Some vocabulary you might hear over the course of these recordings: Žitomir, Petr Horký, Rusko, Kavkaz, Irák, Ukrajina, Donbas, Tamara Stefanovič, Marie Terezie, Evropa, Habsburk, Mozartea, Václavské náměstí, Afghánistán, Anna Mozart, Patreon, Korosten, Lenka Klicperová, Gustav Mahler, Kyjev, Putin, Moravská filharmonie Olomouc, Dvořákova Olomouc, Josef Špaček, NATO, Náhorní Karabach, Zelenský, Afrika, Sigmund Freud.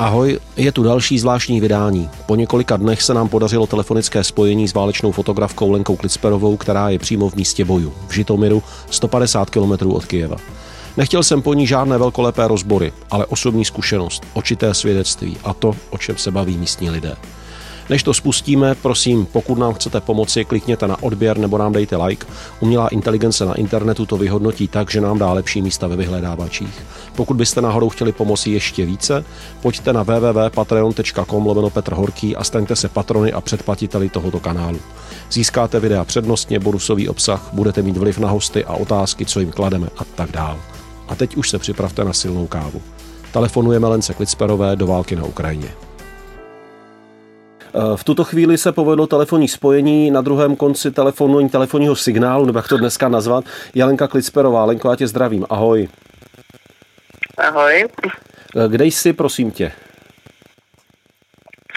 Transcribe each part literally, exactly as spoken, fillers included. Ahoj, je tu další zvláštní vydání. Po několika dnech se nám podařilo telefonické spojení s válečnou fotografkou Lenkou Klicperovou, která je přímo v místě boju, v Žitomiru, sto padesát kilometrů od Kyjeva. Nechtěl jsem po ní žádné velkolepé rozbory, ale osobní zkušenost, očité svědectví a to, o čem se baví místní lidé. Než to spustíme, prosím, pokud nám chcete pomoci, klikněte na odběr nebo nám dejte like. Umělá inteligence na internetu to vyhodnotí tak, že nám dá lepší místa ve vyhledávačích. Pokud byste náhodou chtěli pomoci ještě více, pojďte na www tečka patreon tečka com lomeno Petr Horký a staňte se patrony a předplatiteli tohoto kanálu. Získáte videa přednostně, bonusový obsah, budete mít vliv na hosty a otázky, co jim klademe a tak dál. A teď už se připravte na silnou kávu. Telefonujeme Lence Klicperové do války na Ukrajině. V tuto chvíli se povedlo telefonní spojení, na druhém konci telefonu, telefonního signálu, nebo jak to dneska nazvat, je Lenka Klicperová. Lenko, já tě zdravím, ahoj. Ahoj. Kde jsi, prosím tě?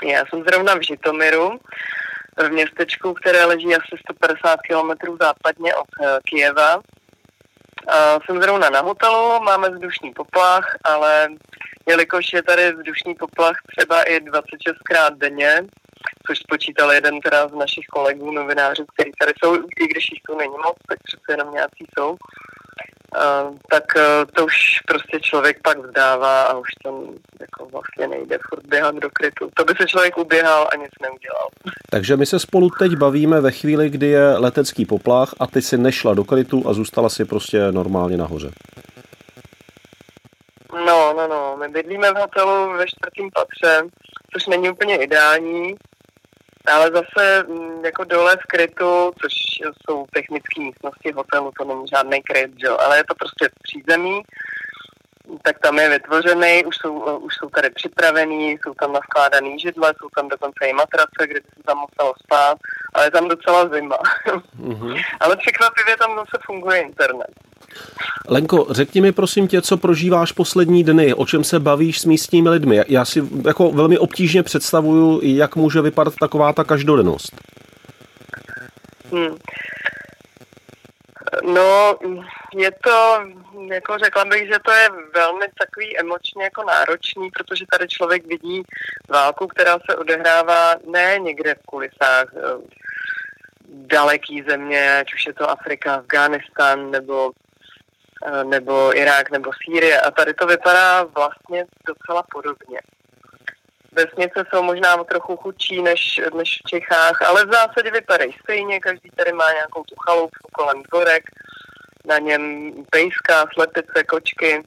Já jsem zrovna v Žitomiru, v městečku, které leží asi sto padesát kilometrů západně od Kyjeva. Jsem zrovna na hotelu, máme vzdušný poplach, ale jelikož je tady vzdušný poplach třeba i dvacet šestkrát denně, což spočítal jeden teda z našich kolegů, novinářů, který tady jsou, i když jich tu není moc, tak přece jenom nějací jsou, uh, tak uh, to už prostě člověk pak vzdává a už tam jako vlastně nejde furt běhat do krytu. To by se člověk uběhal a nic neudělal. Takže my se spolu teď bavíme ve chvíli, kdy je letecký poplach a ty si nešla do krytu a zůstala si prostě normálně nahoře. No, no, no. My bydlíme v hotelu ve čtvrtém patře, což není úplně ideální, ale zase jako dole v krytu, což jsou technické místnosti hotelu, to není žádný kryt, jo, ale je to prostě přízemí, tak tam je vytvořený, už jsou, už jsou tady připravený, jsou tam naskládaný židle, jsou tam dokonce i matrace, kde se tam muselo spát, ale je tam docela zima. Mm-hmm. Ale překvapivě tam zase funguje internet. Lenko, řekni mi prosím tě, co prožíváš poslední dny, o čem se bavíš s místními lidmi. Já si jako velmi obtížně představuju, jak může vypadat taková ta každodennost. Hmm. No, je to, jako řekla bych, že to je velmi takový emočně jako náročný, protože tady člověk vidí válku, která se odehrává ne někde v kulisách daleký země, ať už je to Afrika, Afghánistán nebo nebo Irák, nebo Sýrie. A tady to vypadá vlastně docela podobně. Vesnice jsou možná trochu chudší než, než v Čechách, ale v zásadě vypadají stejně. Každý tady má nějakou tu chaloupu kolem dvorek, na něm pejska, slepice, kočky.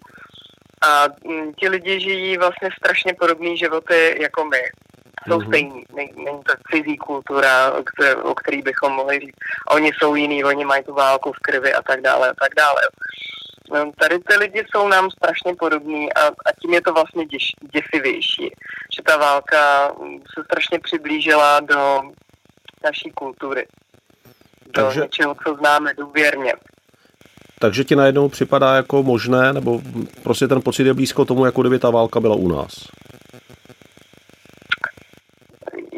A ti lidi žijí vlastně strašně podobné životy jako my. Jsou mm-hmm. stejní. Není to cizí kultura, o který bychom mohli říct. Oni jsou jiní, oni mají tu válku v krvi a tak dále a tak dále. Tady ty lidi jsou nám strašně podobní a, a tím je to vlastně děš, děsivější, že ta válka se strašně přiblížila do naší kultury, takže, do něčeho, co známe důvěrně. Takže ti najednou připadá jako možné, nebo prostě ten pocit je blízko tomu, jako kdyby ta válka byla u nás?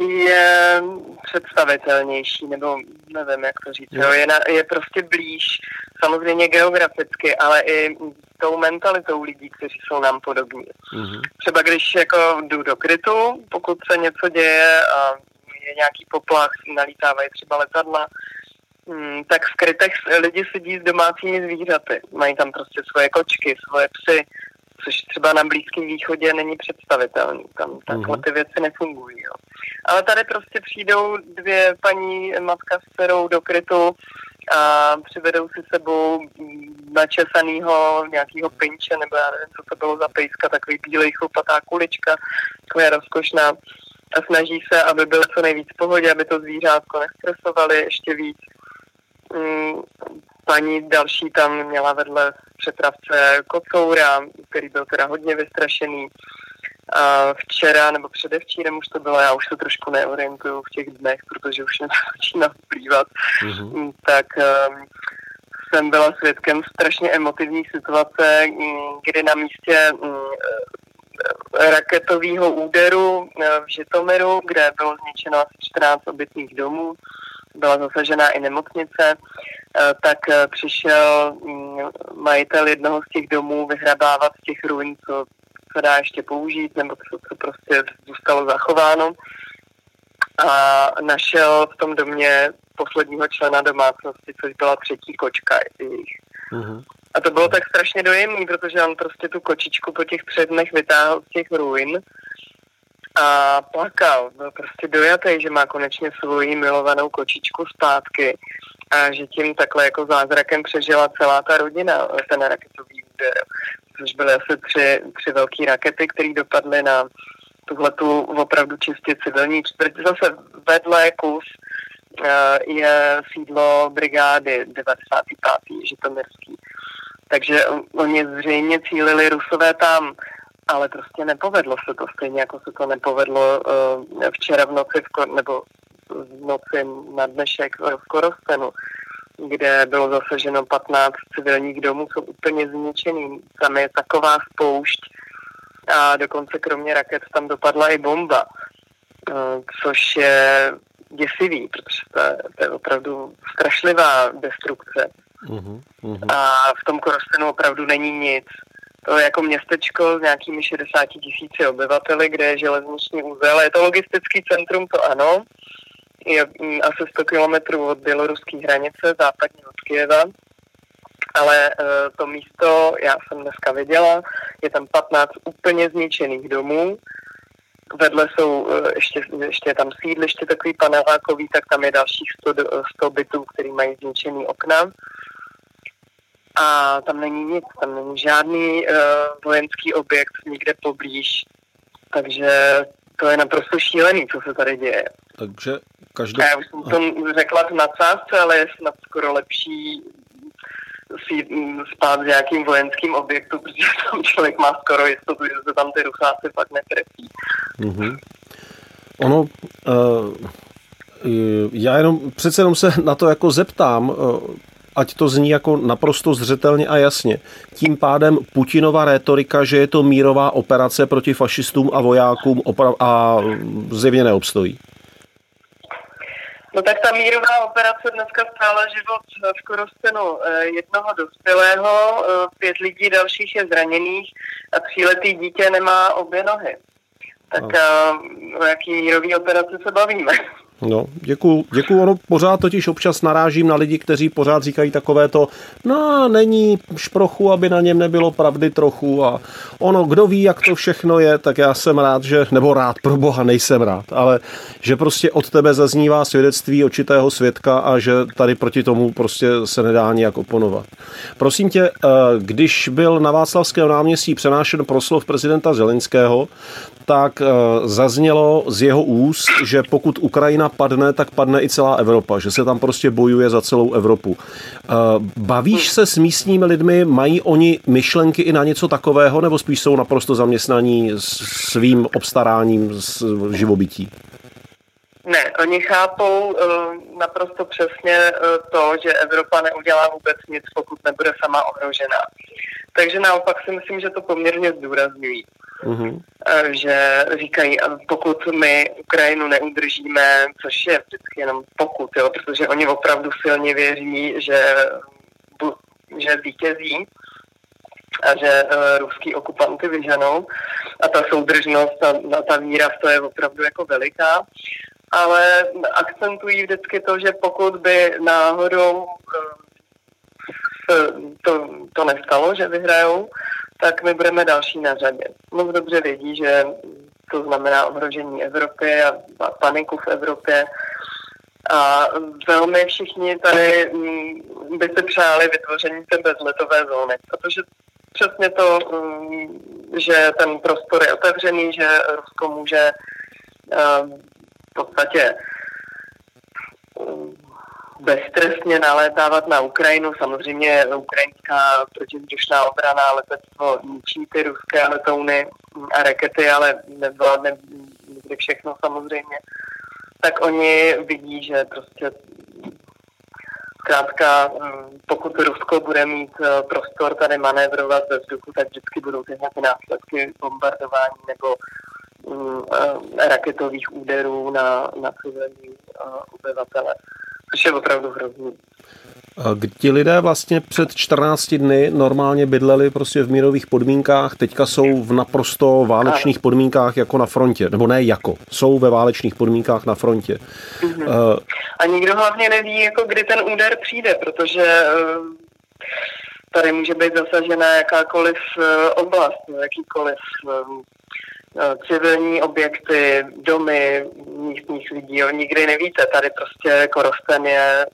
Je představitelnější, nebo nevím, jak to říct, no. je, na, je prostě blíž, samozřejmě geograficky, ale i tou mentalitou lidí, kteří jsou nám podobní. Mm-hmm. Třeba když jako jdu do krytu, pokud se něco děje a je nějaký poplach, nalítávají třeba letadla, hmm, tak v krytech lidi sedí s domácími zvířaty. Mají tam prostě svoje kočky, svoje psy, což třeba na Blízkém východě není představitelný. Tam takhle ty věci nefungují. Jo. Ale tady prostě přijdou dvě paní, matka s dcerou do krytu a přivedou si sebou načesanýho nějakého pinče, nebo já nevím, co to bylo za pejska, takový bílej chlupatá kulička, taková rozkošná. A snaží se, aby bylo co nejvíc v pohodě, aby to zvířátko nestresovali ještě víc. Mm, paní další tam měla vedle přepravce kocoura, který byl teda hodně vystrašený. A včera nebo předevčírem už to bylo, já už se trošku neorientuju v těch dnech, protože už mě to začíná vplývat, mm-hmm. tak um, jsem byla svědkem strašně emotivní situace, kdy na místě um, raketového úderu um, v Žitomiru, kde bylo zničeno asi čtrnáct obytných domů, byla zasažená i nemocnice, tak přišel majitel jednoho z těch domů vyhrabávat z těch ruin, co, se dá ještě použít, nebo co, co prostě zůstalo zachováno. A našel v tom domě posledního člena domácnosti, což byla třetí kočka jejich. Mm-hmm. A to bylo tak strašně dojemný, protože on prostě tu kočičku po těch třech dnech vytáhl z těch ruin a plakal. Byl prostě dojatý, že má konečně svoji milovanou kočičku zpátky a že tím takhle jako zázrakem přežila celá ta rodina ten raketový úder. Což byly asi tři, tři velké rakety, které dopadly na tuhletu opravdu čistě civilní čtvrť. Zase vedle kus je sídlo brigády devadesát pět Žitomirský. Takže oni zřejmě cílili Rusové tam, ale prostě nepovedlo se to, stejně jako se to nepovedlo včera v noci, nebo v noci na dnešek v Korostenu, kde bylo zasaženo patnáct civilních domů, jsou úplně zničený. Tam je taková spoušť a dokonce kromě raket tam dopadla i bomba, což je děsivý, protože to je, to je opravdu strašlivá destrukce. Uhum, uhum. A v tom Korostenu opravdu není nic. To je jako městečko s nějakými šedesáti tisíci obyvateli, kde je železniční úzel. Je to logistický centrum, to ano. Je asi sto kilometrů od běloruské hranice, západní od Kyjeva. Ale e, to místo, já jsem dneska viděla, je tam patnáct úplně zničených domů. Vedle jsou, ještě, ještě je tam sídliště takový panelákový, tak tam je dalších sto, sto bytů, který mají zničený okna. A tam není nic, tam není žádný uh, vojenský objekt nikde poblíž. Takže to je naprosto šílený, co se tady děje. Takže každou... Já už jsem to řekla v nadsázce, ale je snad skoro lepší si spát v nějakým vojenským objektu, protože tam člověk má skoro jistotu, že se tam ty rucháci fakt netrefí. Mm-hmm. Ono, uh, já jenom, přece jenom se na to jako zeptám, uh, ať to zní jako naprosto zřetelně a jasně. Tím pádem Putinova rétorika, že je to mírová operace proti fašistům a vojákům opra- a zjevně neobstojí. No tak ta mírová operace dneska stála život v Korostenu jednoho dospělého, pět lidí dalších je zraněných a tříletý dítě nemá obě nohy. Tak o jaký mírový operace se bavíme? No, děkuju, děkuju, ono pořád totiž občas narážím na lidi, kteří pořád říkají takové to, no není šprochu, aby na něm nebylo pravdy trochu a ono, kdo ví, jak to všechno je, tak já jsem rád, že, nebo rád, pro boha, nejsem rád, ale že prostě od tebe zaznívá svědectví očitého svědka a že tady proti tomu prostě se nedá nijak oponovat. Prosím tě, když byl na Václavském náměstí přenášen proslov prezidenta Zelenského, tak zaznělo z jeho úst, že pokud Ukrajina padne, tak padne i celá Evropa, že se tam prostě bojuje za celou Evropu. Bavíš se s místními lidmi, mají oni myšlenky i na něco takového, nebo spíš jsou naprosto zaměstnaní svým obstaráním z živobytí? Ne, oni chápou naprosto přesně to, že Evropa neudělá vůbec nic, pokud nebude sama ohrožená. Takže naopak si myslím, že to poměrně zdůrazňují. Uhum. Že říkají, pokud my Ukrajinu neudržíme, což je vždycky jenom pokud, jo, protože oni opravdu silně věří, že, že vítězí a že uh, ruský okupanty vyženou a ta soudržnost a ta, ta víra v to je opravdu jako veliká, ale akcentují vždycky to, že pokud by náhodou uh, to, to nestalo, že vyhrajou, tak my budeme další na řadě. Moc dobře vědí, že to znamená ohrožení Evropy a paniku v Evropě. A velmi všichni tady by se přáli vytvoření té bezletové zóny. Protože přesně to, že ten prostor je otevřený, že Rusko může v podstatě beztrestně nalétávat na Ukrajinu. Samozřejmě ukrajinská protivzdušná obrana, letectvo ničí ty ruské letouny a rakety, ale nezvládne nikdy všechno samozřejmě. Tak oni vidí, že prostě zkrátka, pokud Rusko bude mít prostor tady manévrovat ve vzduchu, tak vždycky budou tyhle následky bombardování nebo raketových úderů na, na civilní obyvatele. Což je opravdu hrozný. Ti lidé vlastně před čtrnácti dny normálně bydleli prostě v mírových podmínkách, teďka jsou v naprosto válečných podmínkách jako na frontě, nebo ne jako, jsou ve válečných podmínkách na frontě. Mhm. Uh, A nikdo hlavně neví, jako kdy ten úder přijde, protože uh, tady může být zasažena jakákoliv uh, oblast, jakýkoliv uh, civilní objekty, domy místních lidí, jo, nikdy nevíte. Tady prostě Korosten je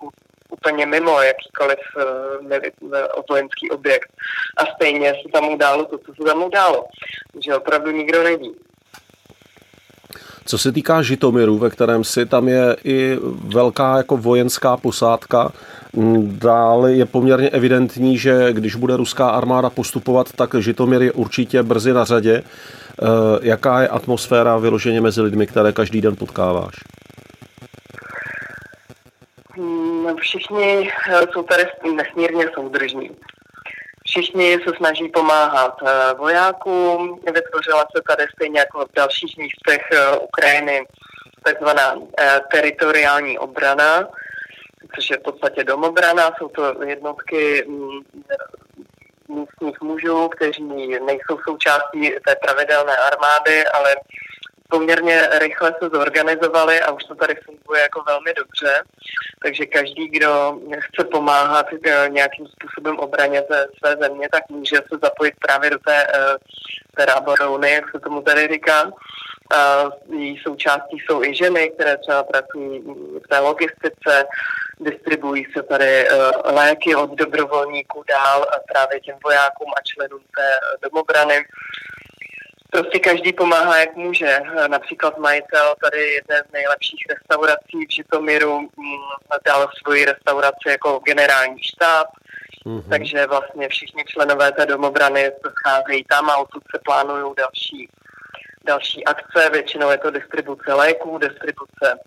úplně mimo jakýkoliv vojenský objekt. A stejně se tam událo to, co se tam událo. Že opravdu nikdo neví. Co se týká Žitomiru, ve kterém si, tam je i velká jako vojenská posádka. Dále je poměrně evidentní, že když bude ruská armáda postupovat, tak Žitomir je určitě brzy na řadě. Jaká je atmosféra vyloženě mezi lidmi, které každý den potkáváš? Všichni jsou tady nesmírně soudržní. Všichni se snaží pomáhat vojákům. Vytvořila se tady stejně jako v dalších místech Ukrajiny takzvaná teritoriální obrana, což je v podstatě domobrana. Jsou to jednotky místních mužů, kteří nejsou součástí té pravidelné armády, ale poměrně rychle se zorganizovali a už to tady funguje jako velmi dobře. Takže každý, kdo chce pomáhat nějakým způsobem obraně ze své země, tak může se zapojit právě do té, té ráborouny, jak se tomu tady říká. A její součástí jsou i ženy, které třeba pracují v té logistice, distribuují se tady léky od dobrovolníků dál právě těm vojákům a členům té domobrany. Prostě každý pomáhá, jak může. Například majitel tady jedné z nejlepších restaurací v Žitomiru dal svoji restauraci jako generální štáb, mm-hmm. takže vlastně všichni členové té domobrany se scházejí tam a odtud se plánují další, další akce. Většinou je to distribuce léků, distribuce,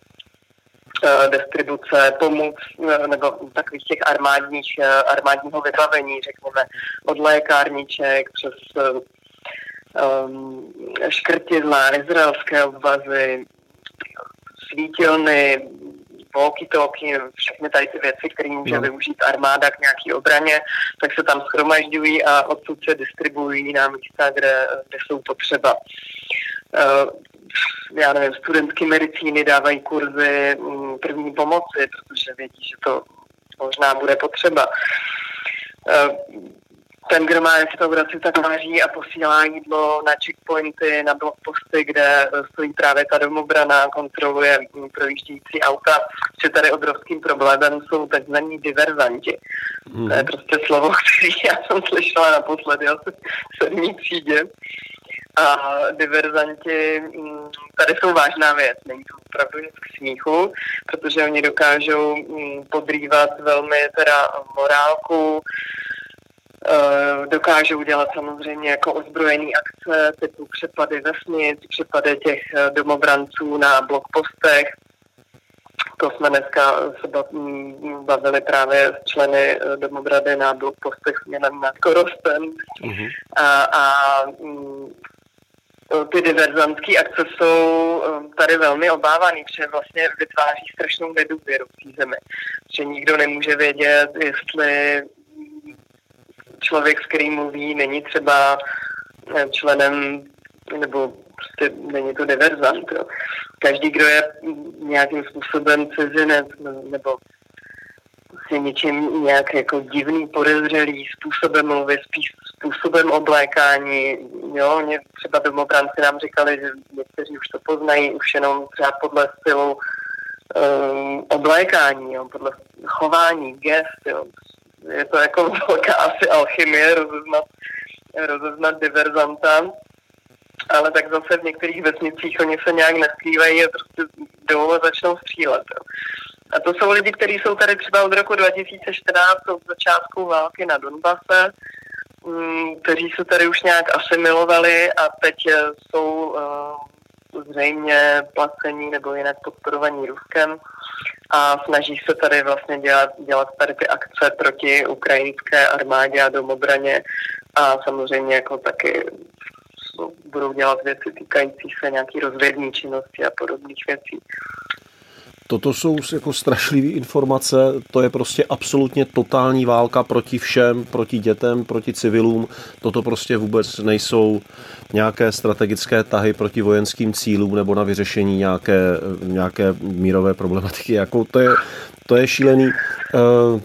uh, distribuce pomoc uh, nebo takových těch armádních, uh, armádního vybavení, řekněme, od lékárniček přes uh, Um, škrtidla, izraelské obvazy, svítilny, walkie-talkie, všechny tady ty věci, které může no. využít armáda k nějaký obraně, tak se tam shromažďují a odsud se distribuují na místa, kde, kde jsou potřeba. Uh, já nevím, studentské medicíny dávají kurzy um, první pomoci, protože vědí, že to možná bude potřeba. Uh, Ten, kdo má restauraci, tak vaří a posílá jídlo na checkpointy, na blockposty, kde stojí právě ta domobrana, kontroluje projíždějící auta. Že tady obrovským problémem jsou takzvaní diverzanti. Hmm. To je prostě slovo, které já jsem slyšela naposledy asi v sedmý třídě. A diverzanti, tady jsou vážná věc, není to opravdu nic k smíchu, protože oni dokážou podrývat velmi teda morálku, dokážou dělat samozřejmě jako ozbrojený akce typu přepady vesnic, přepady těch domobranců na blokpostech. To jsme dneska se bavili právě s členy domobrady na blokpostech na Korosten. Mm-hmm. A, a ty diverzantské akce jsou tady velmi obávaný, protože vlastně vytváří strašnou nedůvěru v té zemi. Že nikdo nemůže vědět, jestli člověk, s kterým mluví, není třeba členem, nebo prostě není to diverzant. Jo. Každý, kdo je nějakým způsobem cizinec nebo si něčím nějak jako divný, podezřelý, způsobem mluvy, spíš způsobem oblékání. Jo, mě třeba domobranci nám říkali, že někteří už to poznají, už jenom třeba podle stylu um, oblékání, jo, podle chování, gest, jo. Je to jako velká asi alchymie rozeznat, rozeznat diverzanta, ale tak zase v některých vesnicích oni se nějak neskrývají a prostě jdou a začnou střílet. Jo. A to jsou lidi, kteří jsou tady třeba od roku dva tisíce čtrnáct, od začátku války na Donbase, kteří se tady už nějak asimilovali a teď jsou uh, zřejmě placení nebo jinak podporovaní Ruskem. A snaží se tady vlastně dělat, dělat tady ty akce proti ukrajinské armádě a domobraně a samozřejmě jako taky budou dělat věci týkající se nějaký rozvědní činnosti a podobných věcí. Toto jsou jako strašlivé informace, to je prostě absolutně totální válka proti všem, proti dětem, proti civilům. Toto prostě vůbec nejsou nějaké strategické tahy proti vojenským cílům nebo na vyřešení nějaké, nějaké mírové problematiky. Jako to, je, to je šílený. Uh,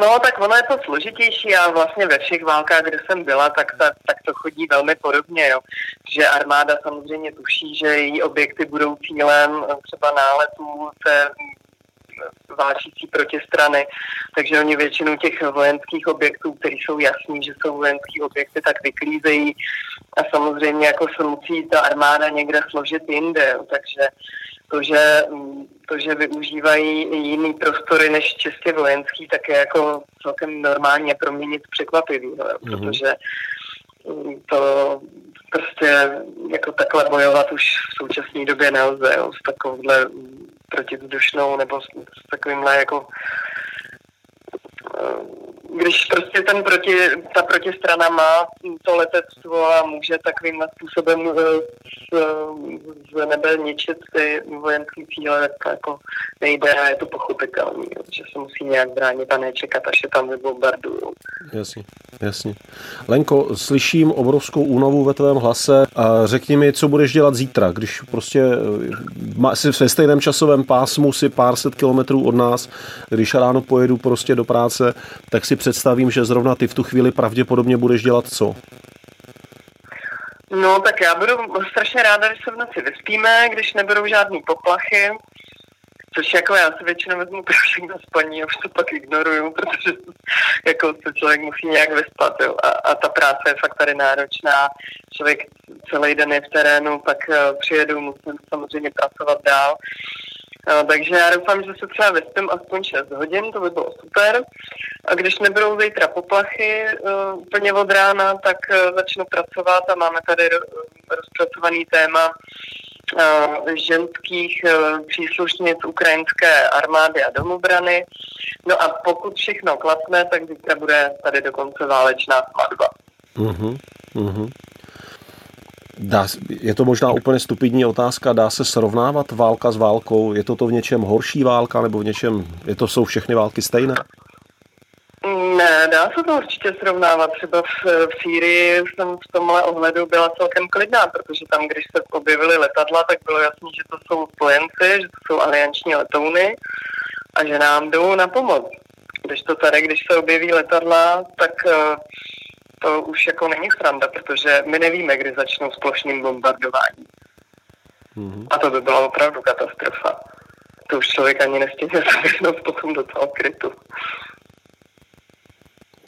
No, tak ono je to složitější a vlastně ve všech válkách, kde jsem byla, tak, ta, tak to chodí velmi podobně, jo. Že armáda samozřejmě tuší, že její objekty budou cílem třeba náletů té válčící protistrany, takže oni většinu těch vojenských objektů, které jsou jasný, že jsou vojenské objekty, tak vyklízejí a samozřejmě jako se musí ta armáda někde složit jinde, jo. Takže to, že, to, že využívají jiný prostory než čistě vojenský, tak je jako celkem normálně proměnit překvapivý, no, mm-hmm. protože to prostě jako takhle bojovat už v současné době nelze, jo, s takovouhle protivzdušnou nebo s, s takovýmhle jako... Když prostě ten proti, ta protistrana má to letectvo a může takovým způsobem z, z nebe ničit ty vojenský cíle, tak jako nejde a je to pochopitelný, že se musí nějak bránit a nečekat, až je tam vybombardují. Jasně, jasně. Lenko, slyším obrovskou únavu ve tvém hlase a řekni mi, co budeš dělat zítra, když prostě si ve stejném časovém pásmu si pár set kilometrů od nás, když ráno pojedu prostě do práce, tak si představím, že zrovna ty v tu chvíli pravděpodobně budeš dělat co? No, tak já budu strašně ráda, když se v noci vyspíme, když nebudou žádný poplachy, což jako já si většinou vezmu prašek na spaní a už to pak ignoruju, protože jako se člověk musí nějak vyspat, jo. A, a ta práce je fakt tady náročná, člověk celý den je v terénu, pak přijedu, musím samozřejmě pracovat dál. No, takže já doufám, že se třeba vyspím aspoň šest hodin, to by bylo super. A když nebudou zítra poplachy uh, úplně od rána, tak uh, začnu pracovat a máme tady ro- rozpracovaný téma uh, ženských uh, příslušnic ukrajinské armády a domobrany. No a pokud všechno klapne, tak zítra bude tady dokonce válečná svatba. Mhm, mhm. Dá, je to možná úplně stupidní otázka, dá se srovnávat válka s válkou? Je to to v něčem horší válka, nebo v něčem, je to, jsou všechny války stejné? Ne, dá se to určitě srovnávat. Třeba v, v Sýrii jsem v tomhle ohledu byla celkem klidná, protože tam, když se objevily letadla, tak bylo jasné, že to jsou spojenci, že to jsou alianční letouny a že nám jdou na pomoc. Když to tady, když se objeví letadla, tak... to už jako není sranda, protože my nevíme, kdy začnou s plošným bombardováním. Mm-hmm. A to by byla opravdu katastrofa. To už člověk ani nestihne zavěhnout potom do toho krytu.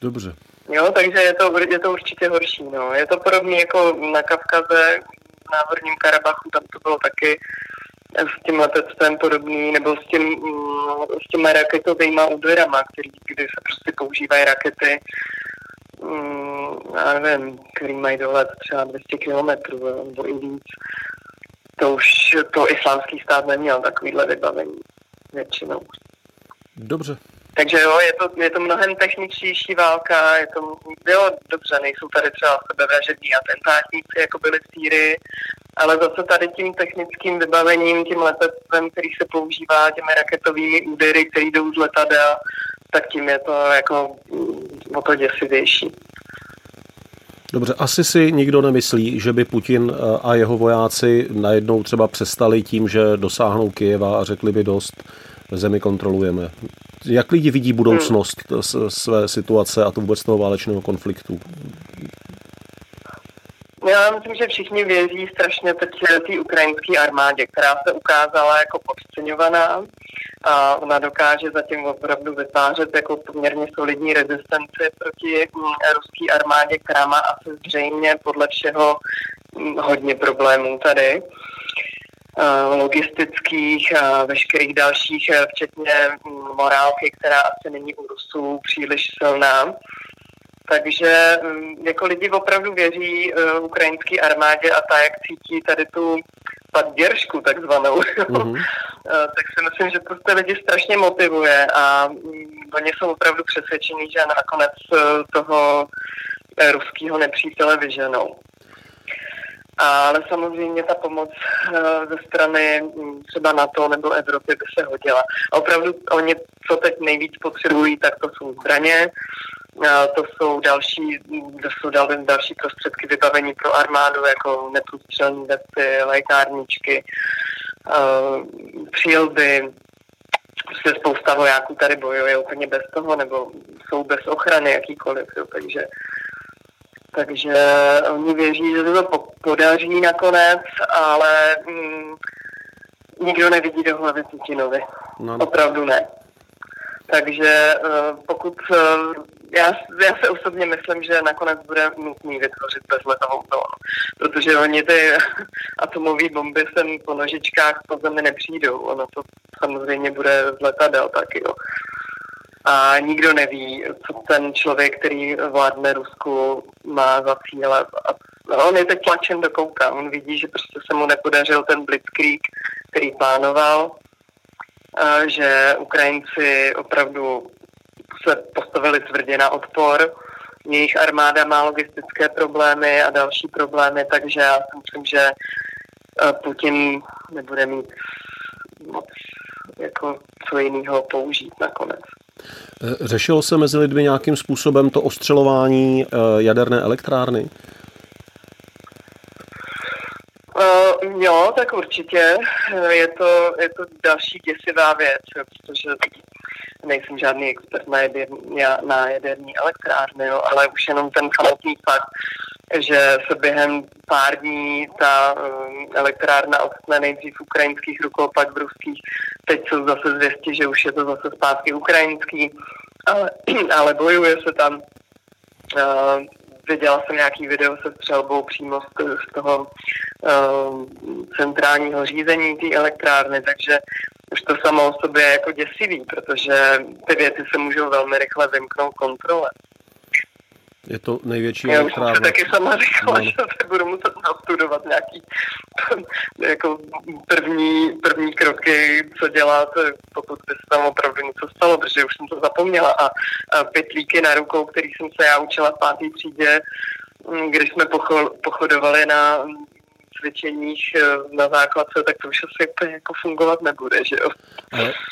Dobře. Jo, takže je to, je to určitě horší. No. Je to podobně jako na Kavkaze, v Náhorním Karabachu, tam to bylo taky s tím letectvem podobný, nebo s, tím, s těma raketovýma úderama, který, kdy se prostě používají rakety, já nevím, který mají dolet třeba dvě stě kilometrů nebo i víc. To už to islámský stát neměl takovýhle vybavení většinou. Dobře. Takže jo, je to, je to mnohem techničtější válka, je to, jo, dobře, nejsou tady třeba sebevražední atentátníci, jako byly v Sýrii, ale zase tady tím technickým vybavením, tím letectvem, který se používá, těmi raketovými údery, které jdou z letadla, tak tím je to jako o to děsivější. Dobře, asi si nikdo nemyslí, že by Putin a jeho vojáci najednou třeba přestali tím, že dosáhnou Kyjeva a řekli by dost, zemi kontrolujeme. Jak lidi vidí budoucnost hmm. své situace a to vůbec toho válečného konfliktu? Já myslím, že všichni věří strašně teď té ukrajinské armádě, která se ukázala jako podceňovaná a ona dokáže zatím opravdu vytvářet jako poměrně solidní rezistenci proti ruské armádě, která má asi zřejmě podle všeho hodně problémů tady, logistických a veškerých dalších, včetně morálky, která asi není u Rusů příliš silná. Takže jako lidi opravdu věří uh, ukrajinské armádě a ta, jak cítí tady tu podděržku takzvanou, mm-hmm. uh, tak si myslím, že to ty lidi strašně motivuje a um, oni jsou opravdu přesvědčení, že nakonec uh, toho uh, ruského nepřítele vyženou. A Ale samozřejmě ta pomoc ze strany třeba NATO nebo Evropy by se hodila. A opravdu oni, co teď nejvíc potřebují, tak to jsou zbraně, to jsou další, to jsou další prostředky vybavení pro armádu, jako neprůstřelné vesty, lékárničky, přílby. Prostě spousta vojáků tady bojuje úplně bez toho, nebo jsou bez ochrany jakýkoliv, jo, takže... Takže oni věří, že se to podaří nakonec, ale mm, nikdo nevidí do hlavy Putinovi. No. Opravdu ne. Takže uh, pokud... Uh, já, já se osobně myslím, že nakonec bude nutný vytvořit bezletovou zónu, protože oni ty atomové bomby sem po nožičkách po zemi nepřijdou. Ono to samozřejmě bude z letadel taky, jo. A nikdo neví, co ten člověk, který vládne Rusku, má za cíle. A on je teď tlačen do kouka. On vidí, že prostě se mu nepodařil ten blitzkrieg, který plánoval, a že Ukrajinci opravdu se postavili tvrdě na odpor. Jejich armáda má logistické problémy a další problémy, takže já si myslím, že Putin nebude mít moc jako co jiného použít nakonec. Řešilo se mezi lidmi nějakým způsobem to ostřelování jaderné elektrárny? Uh, jo, tak určitě. Je to, je to další děsivá věc, protože nejsem žádný expert na, jeder, na jaderní elektrárny, jo, ale už jenom ten samotný fakt, že se během pár dní ta um, elektrárna odstane nejdřív ukrajinských rukou, pak v ruských. Teď jsou zase zvěsti, že už je to zase zpátky ukrajinský, ale, ale bojuje se tam. Uh, viděla jsem nějaký video se střelbou přímo z, z toho uh, centrálního řízení té elektrárny, takže už to samo o sobě je jako děsivý, protože ty věci se můžou velmi rychle vymknout kontrole. Je to největší elektrárna. Já už jsem taky sama říkala, no. Že se budu muset nastudovat nějaký jako první, první kroky, co dělat, pokud by se tam opravdu něco stalo, protože už jsem to zapomněla. A, a pytlíky na rukou, který jsem se já učila v páté třídě, když jsme pocho, pochodovali na cvičeních na základce, tak to už asi jako fungovat nebude, že jo?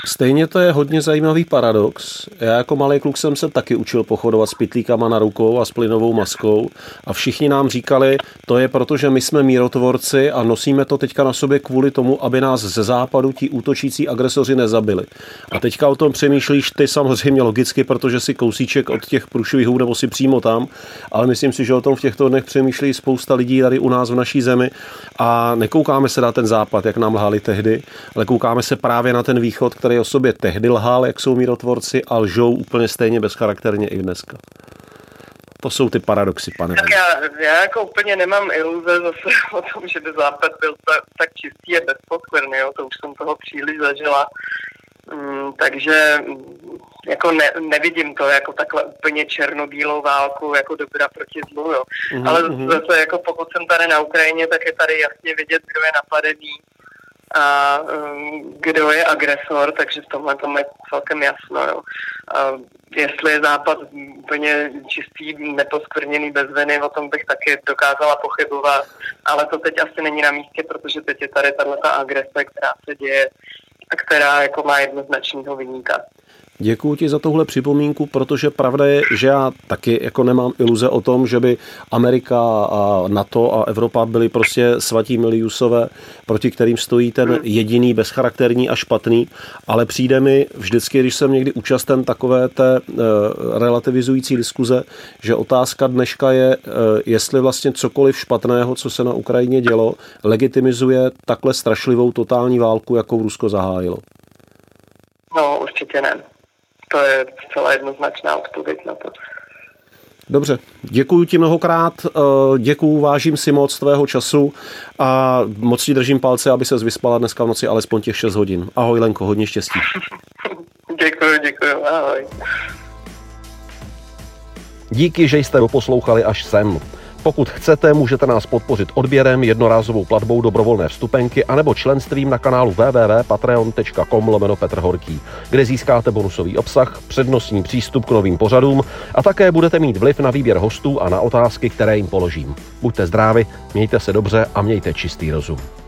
Stejně to je hodně zajímavý paradox. Já jako malý kluk jsem se taky učil pochodovat s pytlíkama na rukou a s plynovou maskou a všichni nám říkali, to je proto, že my jsme mírotvorci a nosíme to teďka na sobě kvůli tomu, aby nás ze západu ti útočící agresoři nezabili. A teďka o tom přemýšlíš ty samozřejmě logicky, protože si kousíček od těch průšvihů nebo si přímo tam, ale myslím si, že o tom v těchto dnech přemýšlí spousta lidí tady u nás v naší zemi. A nekoukáme se na ten západ, jak nám lhali tehdy, ale koukáme se právě na ten východ, který o sobě tehdy lhal, jak jsou mírotvorci, a lžou úplně stejně bezcharakterně i dneska. To jsou ty paradoxy, pane. Tak já, já jako úplně nemám iluze zase o tom, že by západ byl ta, tak čistý a bezposkvrný, jo? To už jsem toho příliš zažila. Mm, takže jako ne, nevidím to jako takhle úplně černobílou válku, jako dobra proti zlu, jo. Mm-hmm. Ale zase jako pokud jsem tady na Ukrajině, tak je tady jasně vidět, kdo je napadený a um, kdo je agresor, takže v tomhle tom je celkem jasno, jo. A jestli je západ úplně čistý, neposkvrněný, bez viny, o tom bych taky dokázala pochybovat, ale to teď asi není na místě, protože teď je tady tato agrese, která se děje a která jako má jednoznačného viníka. Děkuji ti za tuhle připomínku, protože pravda je, že já taky jako nemám iluze o tom, že by Amerika a NATO a Evropa byly prostě svatí miliusové, proti kterým stojí ten jediný, bezcharakterní a špatný, ale přijde mi vždycky, když jsem někdy účasten takové té relativizující diskuze, že otázka dneška je, jestli vlastně cokoliv špatného, co se na Ukrajině dělo, legitimizuje takhle strašlivou totální válku, jakou Rusko zahájilo. No, určitě ne. To je zcela jednoznačná odpověď na to. Dobře, děkuji ti mnohokrát, děkuji, vážím si moc tvého času a moc ti držím palce, aby ses vyspala dneska v noci alespoň těch šest hodin. Ahoj Lenko, hodně štěstí. Děkuji, děkuji, ahoj. Díky, že jste doposlouchali až sem. Pokud chcete, můžete nás podpořit odběrem, jednorázovou platbou dobrovolné vstupenky anebo členstvím na kanálu www tečka patreon tečka com lomeno Petr Horký, kde získáte bonusový obsah, přednostní přístup k novým pořadům a také budete mít vliv na výběr hostů a na otázky, které jim položím. Buďte zdraví, mějte se dobře a mějte čistý rozum.